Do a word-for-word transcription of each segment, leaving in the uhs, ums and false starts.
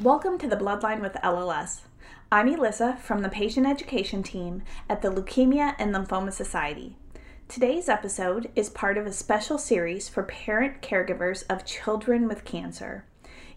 Welcome to The Bloodline with L L S. I'm Elissa from the Patient Education Team at the Leukemia and Lymphoma Society. Today's episode is part of a special series for parent caregivers of children with cancer.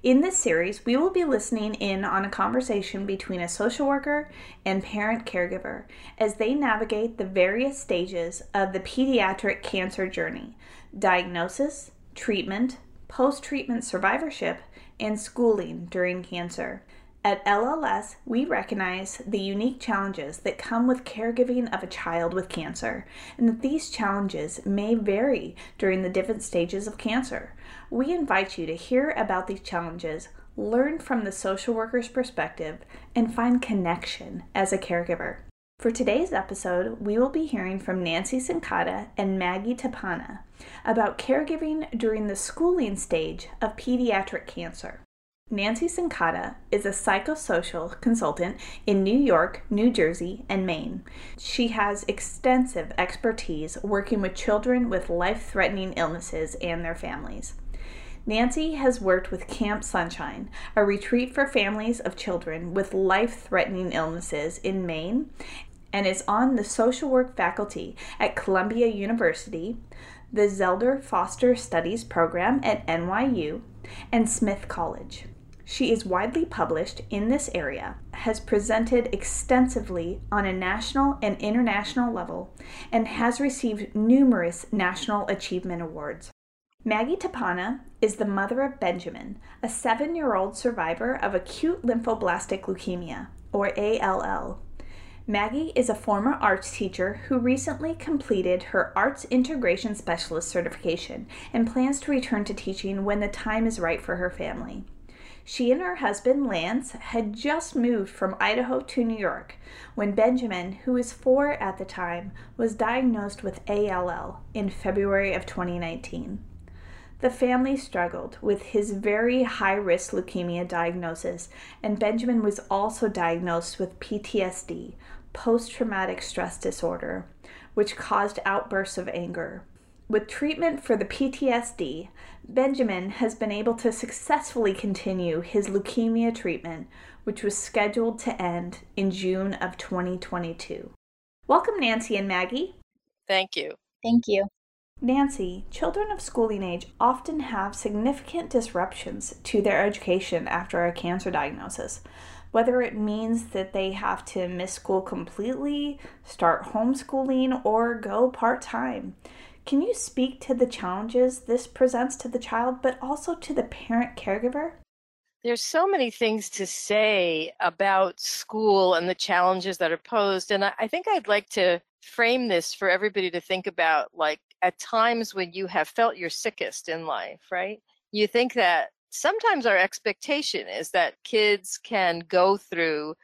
In this series, we will be listening in on a conversation between a social worker and parent caregiver as they navigate the various stages of the pediatric cancer journey: diagnosis, treatment, post-treatment survivorship, and schooling during cancer. At L L S, we recognize the unique challenges that come with caregiving of a child with cancer, and that these challenges may vary during the different stages of cancer. We invite you to hear about these challenges, learn from the social worker's perspective, and find connection as a caregiver. For today's episode, we will be hearing from Nancy Cincotta and Maggie Tappana about caregiving during the schooling stage of pediatric cancer. Nancy Cincotta is a psychosocial consultant in New York, New Jersey, and Maine. She has extensive expertise working with children with life-threatening illnesses and their families. Nancy has worked with Camp Sunshine, a retreat for families of children with life-threatening illnesses in Maine, and is on the social work faculty at Columbia University, the Zelda Foster Studies Program at N Y U, and Smith College. She is widely published in this area, has presented extensively on a national and international level, and has received numerous National Achievement Awards. Maggie Tappana is the mother of Benjamin, a seven-year-old survivor of acute lymphoblastic leukemia, or A L L. Maggie is a former arts teacher who recently completed her Arts Integration Specialist certification and plans to return to teaching when the time is right for her family. She and her husband, Lance, had just moved from Idaho to New York when Benjamin, who was four at the time, was diagnosed with A L L in February of twenty nineteen. The family struggled with his very high-risk leukemia diagnosis, and Benjamin was also diagnosed with P T S D, post-traumatic stress disorder, which caused outbursts of anger. With treatment for the P T S D, Benjamin has been able to successfully continue his leukemia treatment, which was scheduled to end in June of twenty twenty-two. Welcome, Nancy and Maggie. Thank you. Thank you. Nancy, children of schooling age often have significant disruptions to their education after a cancer diagnosis, whether it means that they have to miss school completely, start homeschooling, or go part-time. Can you speak to the challenges this presents to the child, but also to the parent caregiver? There's so many things to say about school and the challenges that are posed, and I think I'd like to frame this for everybody to think about, like, at times when you have felt your sickest in life, right? You think that sometimes our expectation is that kids can go through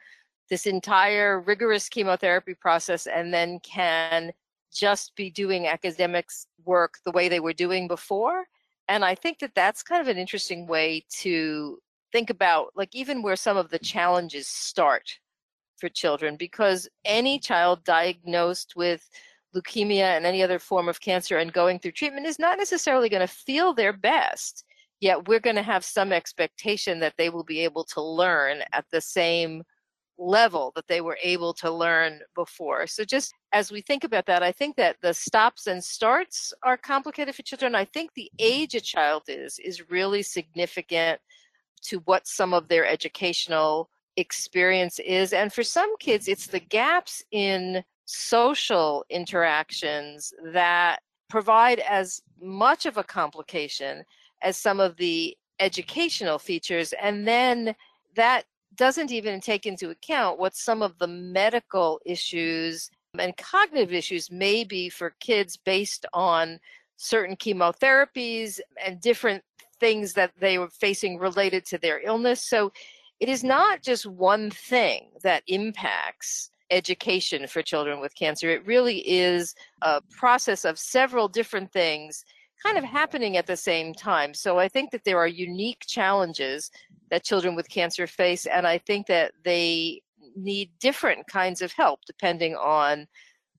this entire rigorous chemotherapy process and then can just be doing academics work the way they were doing before. And I think that that's kind of an interesting way to think about, like, even where some of the challenges start for children, because any child diagnosed with leukemia and any other form of cancer and going through treatment is not necessarily going to feel their best, yet we're going to have some expectation that they will be able to learn at the same level that they were able to learn before. So just as we think about that, I think that the stops and starts are complicated for children. I think the age a child is is really significant to what some of their educational experience is. And for some kids, it's the gaps in social interactions that provide as much of a complication as some of the educational features. And then that doesn't even take into account what some of the medical issues and cognitive issues may be for kids based on certain chemotherapies and different things that they were facing related to their illness. So it is not just one thing that impacts education for children with cancer. It really is a process of several different things kind of happening at the same time. So I think that there are unique challenges that children with cancer face, and I think that they need different kinds of help depending on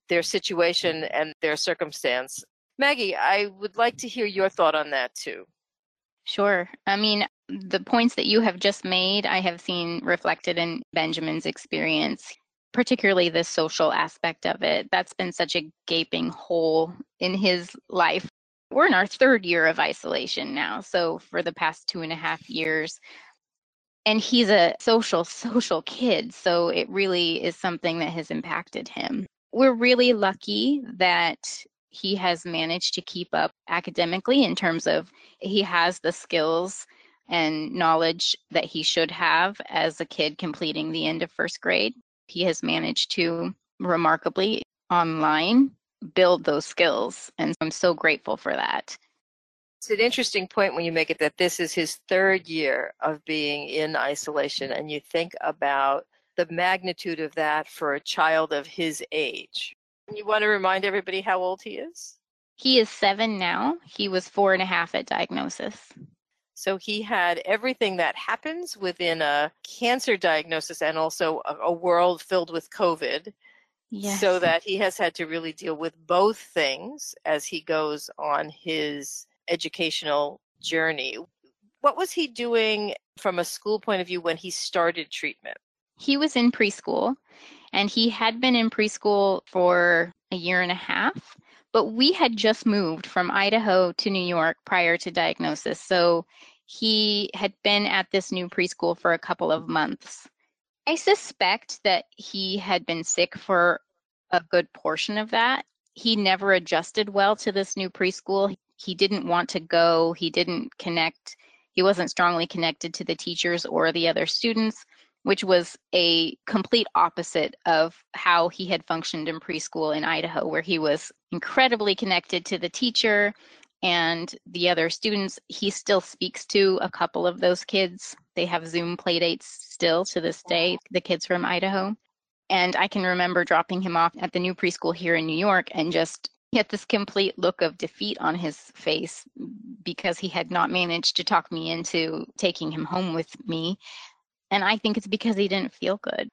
their situation and their circumstance. Maggie, I would like to hear your thought on that too. Sure. I mean, the points that you have just made, I have seen reflected in Benjamin's experience, particularly the social aspect of it. That's been such a gaping hole in his life. We're in our third year of isolation now, so for the past two and a half years. And he's a social, social kid, so it really is something that has impacted him. We're really lucky that he has managed to keep up academically in terms of he has the skills and knowledge that he should have as a kid completing the end of first grade. He has managed to remarkably online build those skills, and I'm so grateful for that. It's an interesting point when you make it that this is his third year of being in isolation, and you think about the magnitude of that for a child of his age. You want to remind everybody how old he is? He is seven now. He was four and a half at diagnosis. So he had everything that happens within a cancer diagnosis and also a, a world filled with COVID. Yes. So that he has had to really deal with both things as he goes on his educational journey. What was he doing from a school point of view when he started treatment? He was in preschool, and he had been in preschool for a year and a half, but we had just moved from Idaho to New York prior to diagnosis. So he had been at this new preschool for a couple of months. I suspect that he had been sick for a good portion of that. He never adjusted well to this new preschool. He didn't want to go. He didn't connect. He wasn't strongly connected to the teachers or the other students, which was a complete opposite of how he had functioned in preschool in Idaho, where he was incredibly connected to the teacher and the other students. He still speaks to a couple of those kids. They have Zoom playdates still to this day, the kids from Idaho. And I can remember dropping him off at the new preschool here in New York and just get this complete look of defeat on his face because he had not managed to talk me into taking him home with me. And I think it's because he didn't feel good.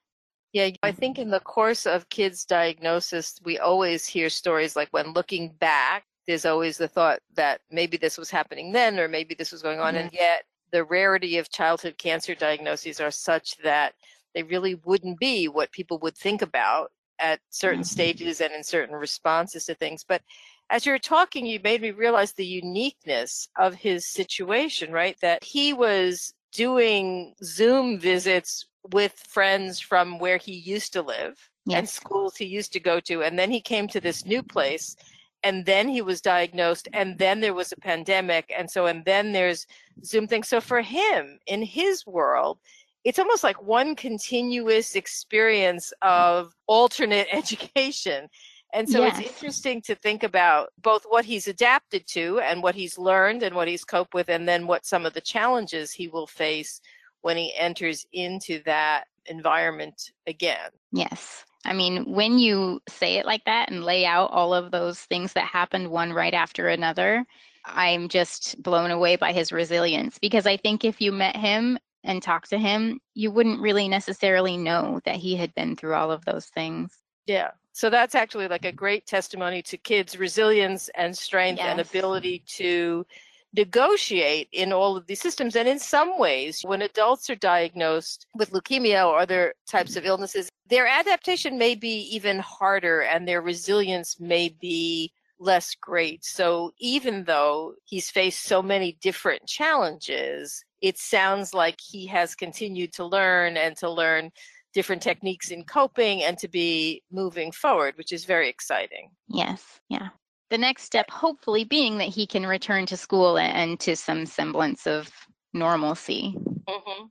Yeah, I think in the course of kids' diagnosis, we always hear stories like when looking back, there's always the thought that maybe this was happening then or maybe this was going on. Mm-hmm. And yet the rarity of childhood cancer diagnoses are such that they really wouldn't be what people would think about at certain mm-hmm. stages and in certain responses to things. But as you were talking, you made me realize the uniqueness of his situation, right? That he was doing Zoom visits with friends from where he used to live yes. and schools he used to go to. And then he came to this new place, and then he was diagnosed, and then there was a pandemic. And so, and then there's Zoom things. So for him, in his world, it's almost like one continuous experience of alternate education. And so yes. it's interesting to think about both what he's adapted to and what he's learned and what he's coped with, and then what some of the challenges he will face when he enters into that environment again. Yes. I mean, when you say it like that and lay out all of those things that happened one right after another, I'm just blown away by his resilience, because I think if you met him and talked to him, you wouldn't really necessarily know that he had been through all of those things. Yeah. So that's actually like a great testimony to kids' resilience and strength yes. and ability to negotiate in all of these systems. And in some ways, when adults are diagnosed with leukemia or other types of illnesses, their adaptation may be even harder and their resilience may be less great. So even though he's faced so many different challenges, it sounds like he has continued to learn and to learn different techniques in coping and to be moving forward, which is very exciting. Yes. Yeah. The next step, hopefully, being that he can return to school and to some semblance of normalcy. Mm-hmm.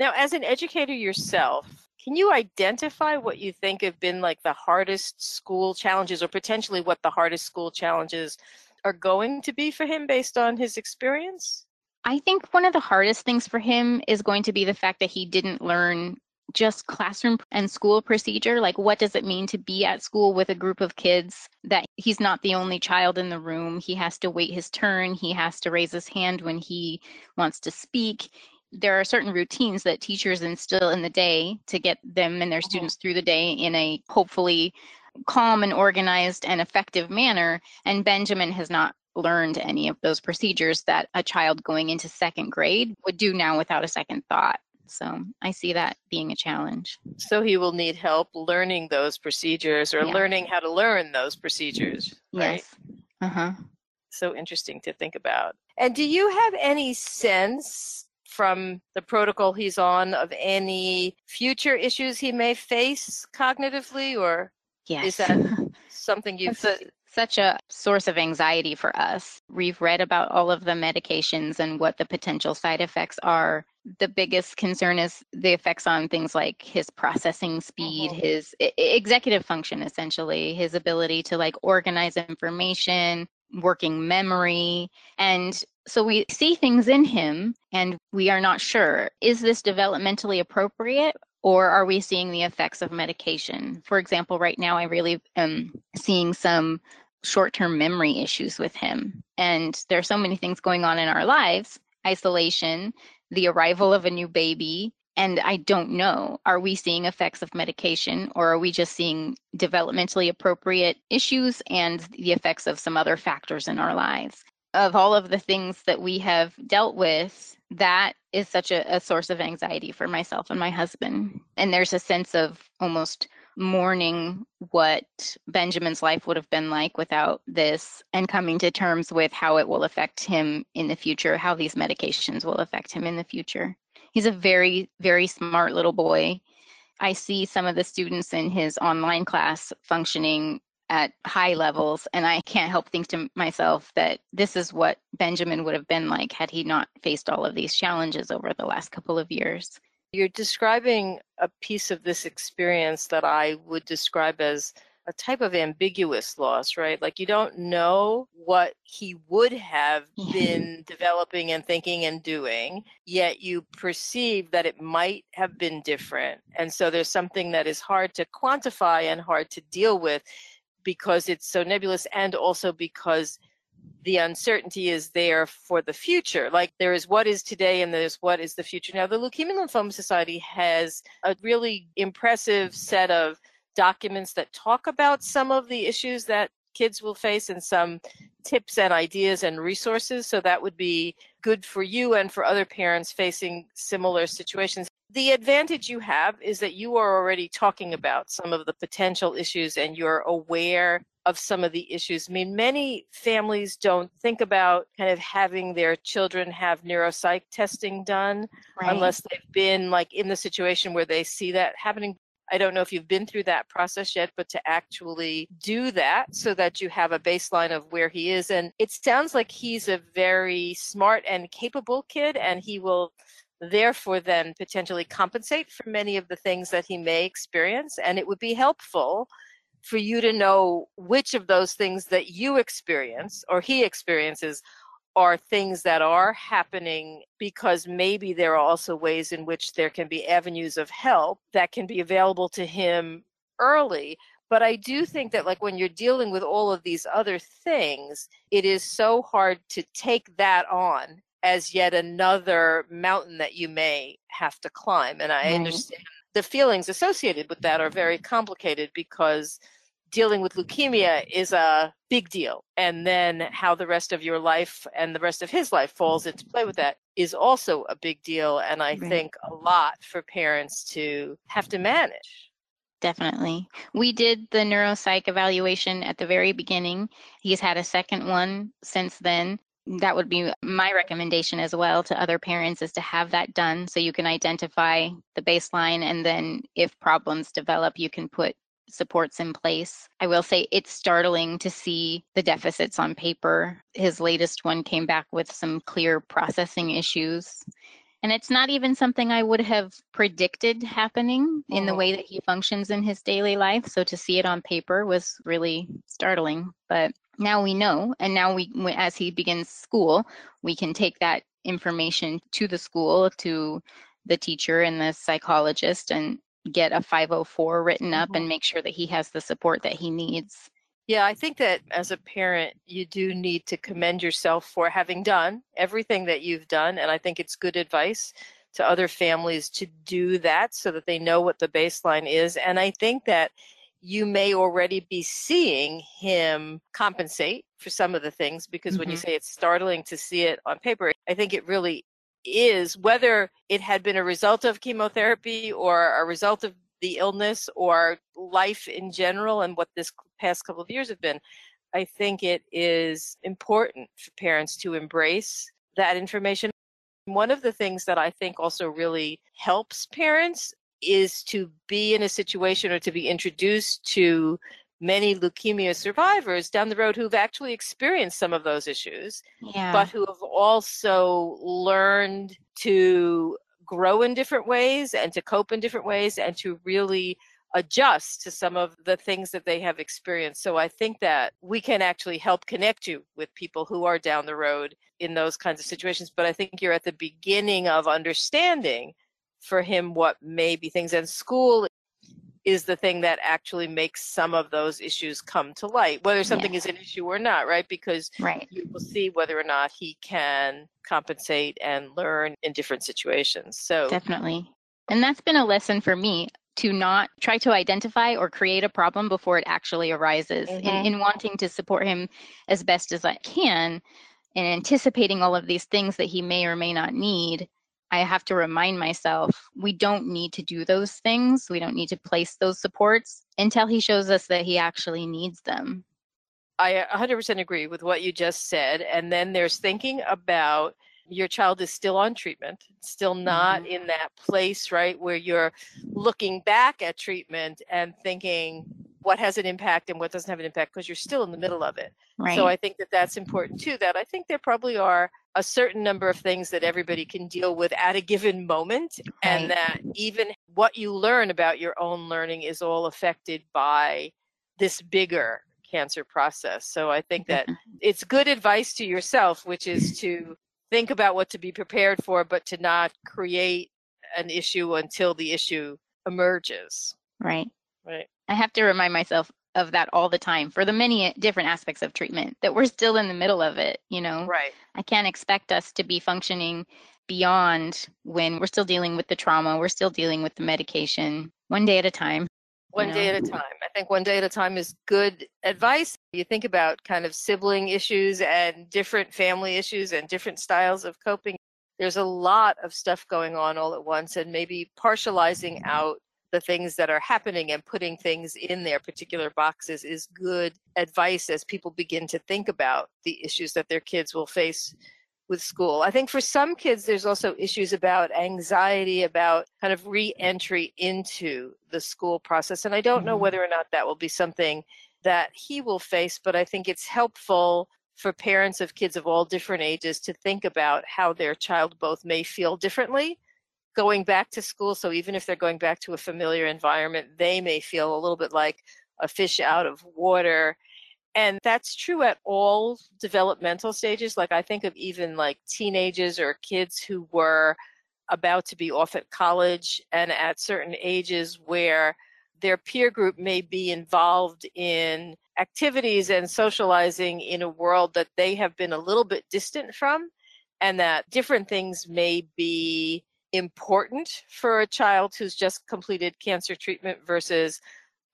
Now, as an educator yourself, can you identify what you think have been like the hardest school challenges, or potentially what the hardest school challenges are going to be for him based on his experience? I think one of the hardest things for him is going to be the fact that he didn't learn just classroom and school procedure. Like, what does it mean to be at school with a group of kids, that he's not the only child in the room? He has to wait his turn. He has to raise his hand when he wants to speak. There are certain routines that teachers instill in the day to get them and their mm-hmm. students through the day in a hopefully calm and organized and effective manner. And Benjamin has not learned any of those procedures that a child going into second grade would do now without a second thought. So I see that being a challenge. So he will need help learning those procedures, or yeah. learning how to learn those procedures, right? Yes. Uh-huh. So interesting to think about. And do you have any sense from the protocol he's on of any future issues he may face cognitively, or yes. is that something you've seen? Such a source of anxiety for us. We've read about all of the medications and what the potential side effects are. The biggest concern is the effects on things like his processing speed, mm-hmm. his I- executive function, essentially, his ability to like organize information, working memory. And so we see things in him and we are not sure, is this developmentally appropriate? Or are we seeing the effects of medication? For example, right now I really am seeing some short-term memory issues with him. And there are so many things going on in our lives, isolation, the arrival of a new baby, and I don't know, are we seeing effects of medication, or are we just seeing developmentally appropriate issues and the effects of some other factors in our lives? Of all of the things that we have dealt with, that is such a, a source of anxiety for myself and my husband. And there's a sense of almost mourning what Benjamin's life would have been like without this, and coming to terms with how it will affect him in the future, how these medications will affect him in the future. He's a very, very smart little boy. I see some of the students in his online class functioning at high levels, and I can't help think to myself that this is what Benjamin would have been like had he not faced all of these challenges over the last couple of years. You're describing a piece of this experience that I would describe as a type of ambiguous loss, right? Like, you don't know what he would have been developing and thinking and doing, yet you perceive that it might have been different. And so there's something that is hard to quantify and hard to deal with, because it's so nebulous, and also because the uncertainty is there for the future. Like, there is what is today and there's what is the future. Now, the Leukemia and Lymphoma Society has a really impressive set of documents that talk about some of the issues that kids will face, and some tips and ideas and resources. So that would be good for you and for other parents facing similar situations. The advantage you have is that you are already talking about some of the potential issues, and you're aware of some of the issues. I mean, many families don't think about kind of having their children have neuropsych testing done, right, unless they've been like in the situation where they see that happening. I don't know if you've been through that process yet, but to actually do that so that you have a baseline of where he is. And it sounds like he's a very smart and capable kid, and he will therefore then potentially compensate for many of the things that he may experience. And it would be helpful for you to know which of those things that you experience or he experiences are things that are happening, because maybe there are also ways in which there can be avenues of help that can be available to him early. But I do think that, like, when you're dealing with all of these other things, it is so hard to take that on as yet another mountain that you may have to climb. And I mm-hmm. understand the feelings associated with that are very complicated, because dealing with leukemia is a big deal. And then how the rest of your life and the rest of his life falls into play with that is also a big deal. And I right. think a lot for parents to have to manage. Definitely. We did the neuropsych evaluation at the very beginning. He's had a second one since then. that would be my recommendation as well to other parents, is to have that done so you can identify the baseline, and then if problems develop, you can put supports in place. I will say it's startling to see the deficits on paper. His latest one came back with some clear processing issues. And it's not even something I would have predicted happening in the way that he functions in his daily life. So to see it on paper was really startling. But now we know, and now we, as he begins school, we can take that information to the school, to the teacher and the psychologist, and get a five oh four written up and make sure that he has the support that he needs. Yeah, I think that as a parent, you do need to commend yourself for having done everything that you've done. And I think it's good advice to other families to do that so that they know what the baseline is. And I think that you may already be seeing him compensate for some of the things, because mm-hmm. when you say it's startling to see it on paper, I think it really is, whether it had been a result of chemotherapy or a result of the illness or life in general and what this past couple of years have been, I think it is important for parents to embrace that information. One of the things that I think also really helps parents is to be in a situation or to be introduced to many leukemia survivors down the road who've actually experienced some of those issues, yeah. but who have also learned to grow in different ways and to cope in different ways and to really adjust to some of the things that they have experienced. So I think that we can actually help connect you with people who are down the road in those kinds of situations. But I think you're at the beginning of understanding for him what may be things. And school is the thing that actually makes some of those issues come to light, whether something yeah. is an issue or not, right? Because right. you will see whether or not he can compensate and learn in different situations. So definitely. And that's been a lesson for me, to not try to identify or create a problem before it actually arises. Mm-hmm. in, in wanting to support him as best as I can and anticipating all of these things that he may or may not need, I have to remind myself, we don't need to do those things. We don't need to place those supports until he shows us that he actually needs them. I one hundred percent agree with what you just said. And then there's thinking about your child is still on treatment, still not mm-hmm. in that place, right, where you're looking back at treatment and thinking what has an impact and what doesn't have an impact, because you're still in the middle of it. Right. So I think that that's important too, that I think there probably are a certain number of things that everybody can deal with at a given moment, right. and that even what you learn about your own learning is all affected by this bigger cancer process. So I think that it's good advice to yourself, which is to think about what to be prepared for, but to not create an issue until the issue emerges. Right. Right. I have to remind myself of that all the time for the many different aspects of treatment, that we're still in the middle of it, you know? Right. I can't expect us to be functioning beyond when we're still dealing with the trauma, we're still dealing with the medication, one day at a time. One day at a time. I think one day at a time is good advice. You think about kind of sibling issues and different family issues and different styles of coping. There's a lot of stuff going on all at once, and maybe partializing out the things that are happening and putting things in their particular boxes is good advice as people begin to think about the issues that their kids will face with school. I think for some kids, there's also issues about anxiety, about kind of re-entry into the school process. And I don't know whether or not that will be something that he will face, but I think it's helpful for parents of kids of all different ages to think about how their child both may feel differently going back to school. So even if they're going back to a familiar environment, they may feel a little bit like a fish out of water. And that's true at all developmental stages. Like I think of even like teenagers or kids who were about to be off at college and at certain ages where their peer group may be involved in activities and socializing in a world that they have been a little bit distant from, and that different things may be important for a child who's just completed cancer treatment versus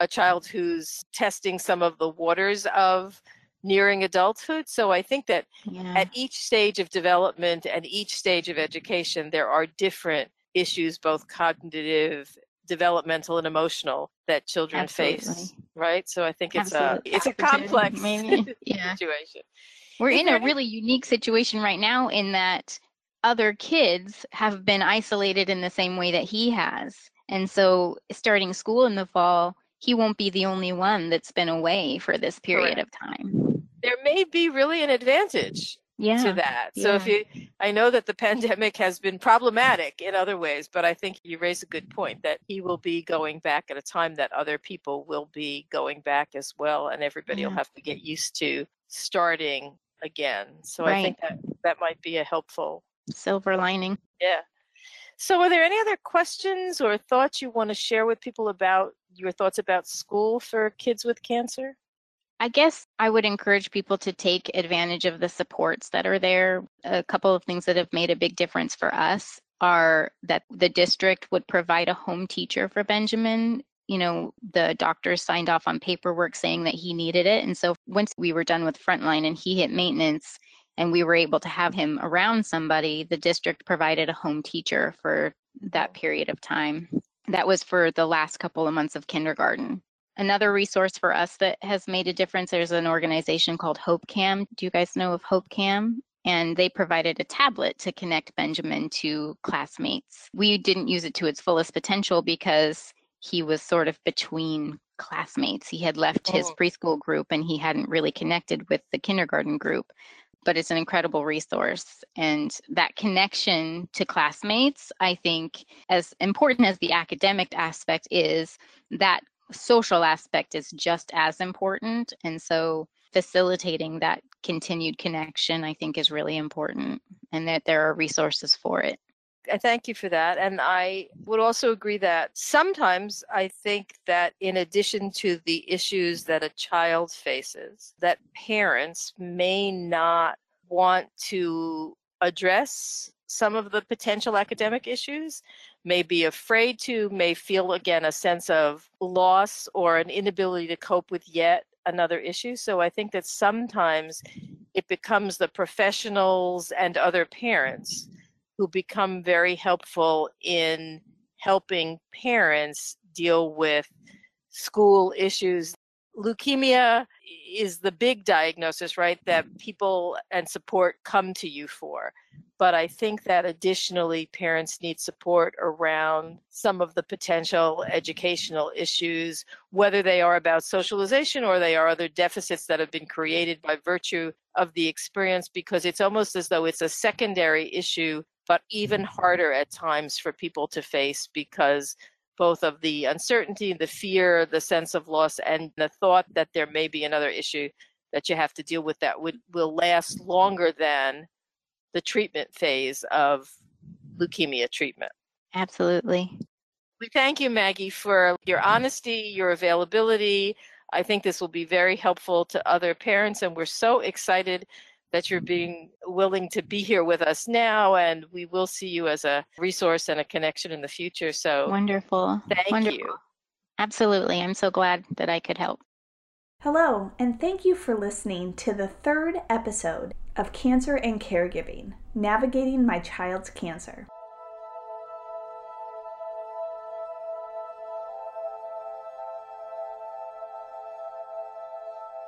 a child who's testing some of the waters of nearing adulthood. So I think that yeah. at each stage of development and each stage of education, there are different issues, both cognitive, developmental, and emotional, that children Absolutely. face, right? So I think it's Absolutely. a it's a complex Maybe. Yeah. situation. We're in a really unique situation right now in that other kids have been isolated in the same way that he has. And so starting school in the fall, he won't be the only one that's been away for this period Correct. Of time. There may be really an advantage yeah. to that. So yeah. if you, I know that the pandemic has been problematic in other ways, but I think you raise a good point that he will be going back at a time that other people will be going back as well, and everybody yeah. will have to get used to starting again. So right. I think that, that might be a helpful silver lining. Yeah. So are there any other questions or thoughts you want to share with people about your thoughts about school for kids with cancer? I guess I would encourage people to take advantage of the supports that are there. A couple of things that have made a big difference for us are that the district would provide a home teacher for Benjamin. You know, the doctor signed off on paperwork saying that he needed it. And so once we were done with frontline and he hit maintenance, and we were able to have him around somebody, the district provided a home teacher for that period of time. That was for the last couple of months of kindergarten. Another resource for us that has made a difference, there's an organization called HopeCam. Do you guys know of HopeCam? And they provided a tablet to connect Benjamin to classmates. We didn't use it to its fullest potential because he was sort of between classmates. He had left his preschool group and he hadn't really connected with the kindergarten group. But it's an incredible resource. And that connection to classmates, I think, as important as the academic aspect is, that social aspect is just as important. And so facilitating that continued connection, I think, is really important, and that there are resources for it. I thank you for that. And I would also agree that sometimes I think that in addition to the issues that a child faces, that parents may not want to address some of the potential academic issues, may be afraid to, may feel, again, a sense of loss or an inability to cope with yet another issue. So I think that sometimes it becomes the professionals and other parents who become very helpful in helping parents deal with school issues. Leukemia is the big diagnosis, right, that people and support come to you for. But I think that additionally, parents need support around some of the potential educational issues, whether they are about socialization or they are other deficits that have been created by virtue of the experience, because it's almost as though it's a secondary issue, but even harder at times for people to face because both of the uncertainty, the fear, the sense of loss, and the thought that there may be another issue that you have to deal with that would, will last longer than the treatment phase of leukemia treatment. Absolutely. We thank you, Maggie, for your honesty, your availability. I think this will be very helpful to other parents, and we're so excited that you're being willing to be here with us now, and we will see you as a resource and a connection in the future. So wonderful. Thank wonderful. you. Absolutely. I'm so glad that I could help. Hello, and thank you for listening to the third episode of Cancer and Caregiving, Navigating My Child's Cancer.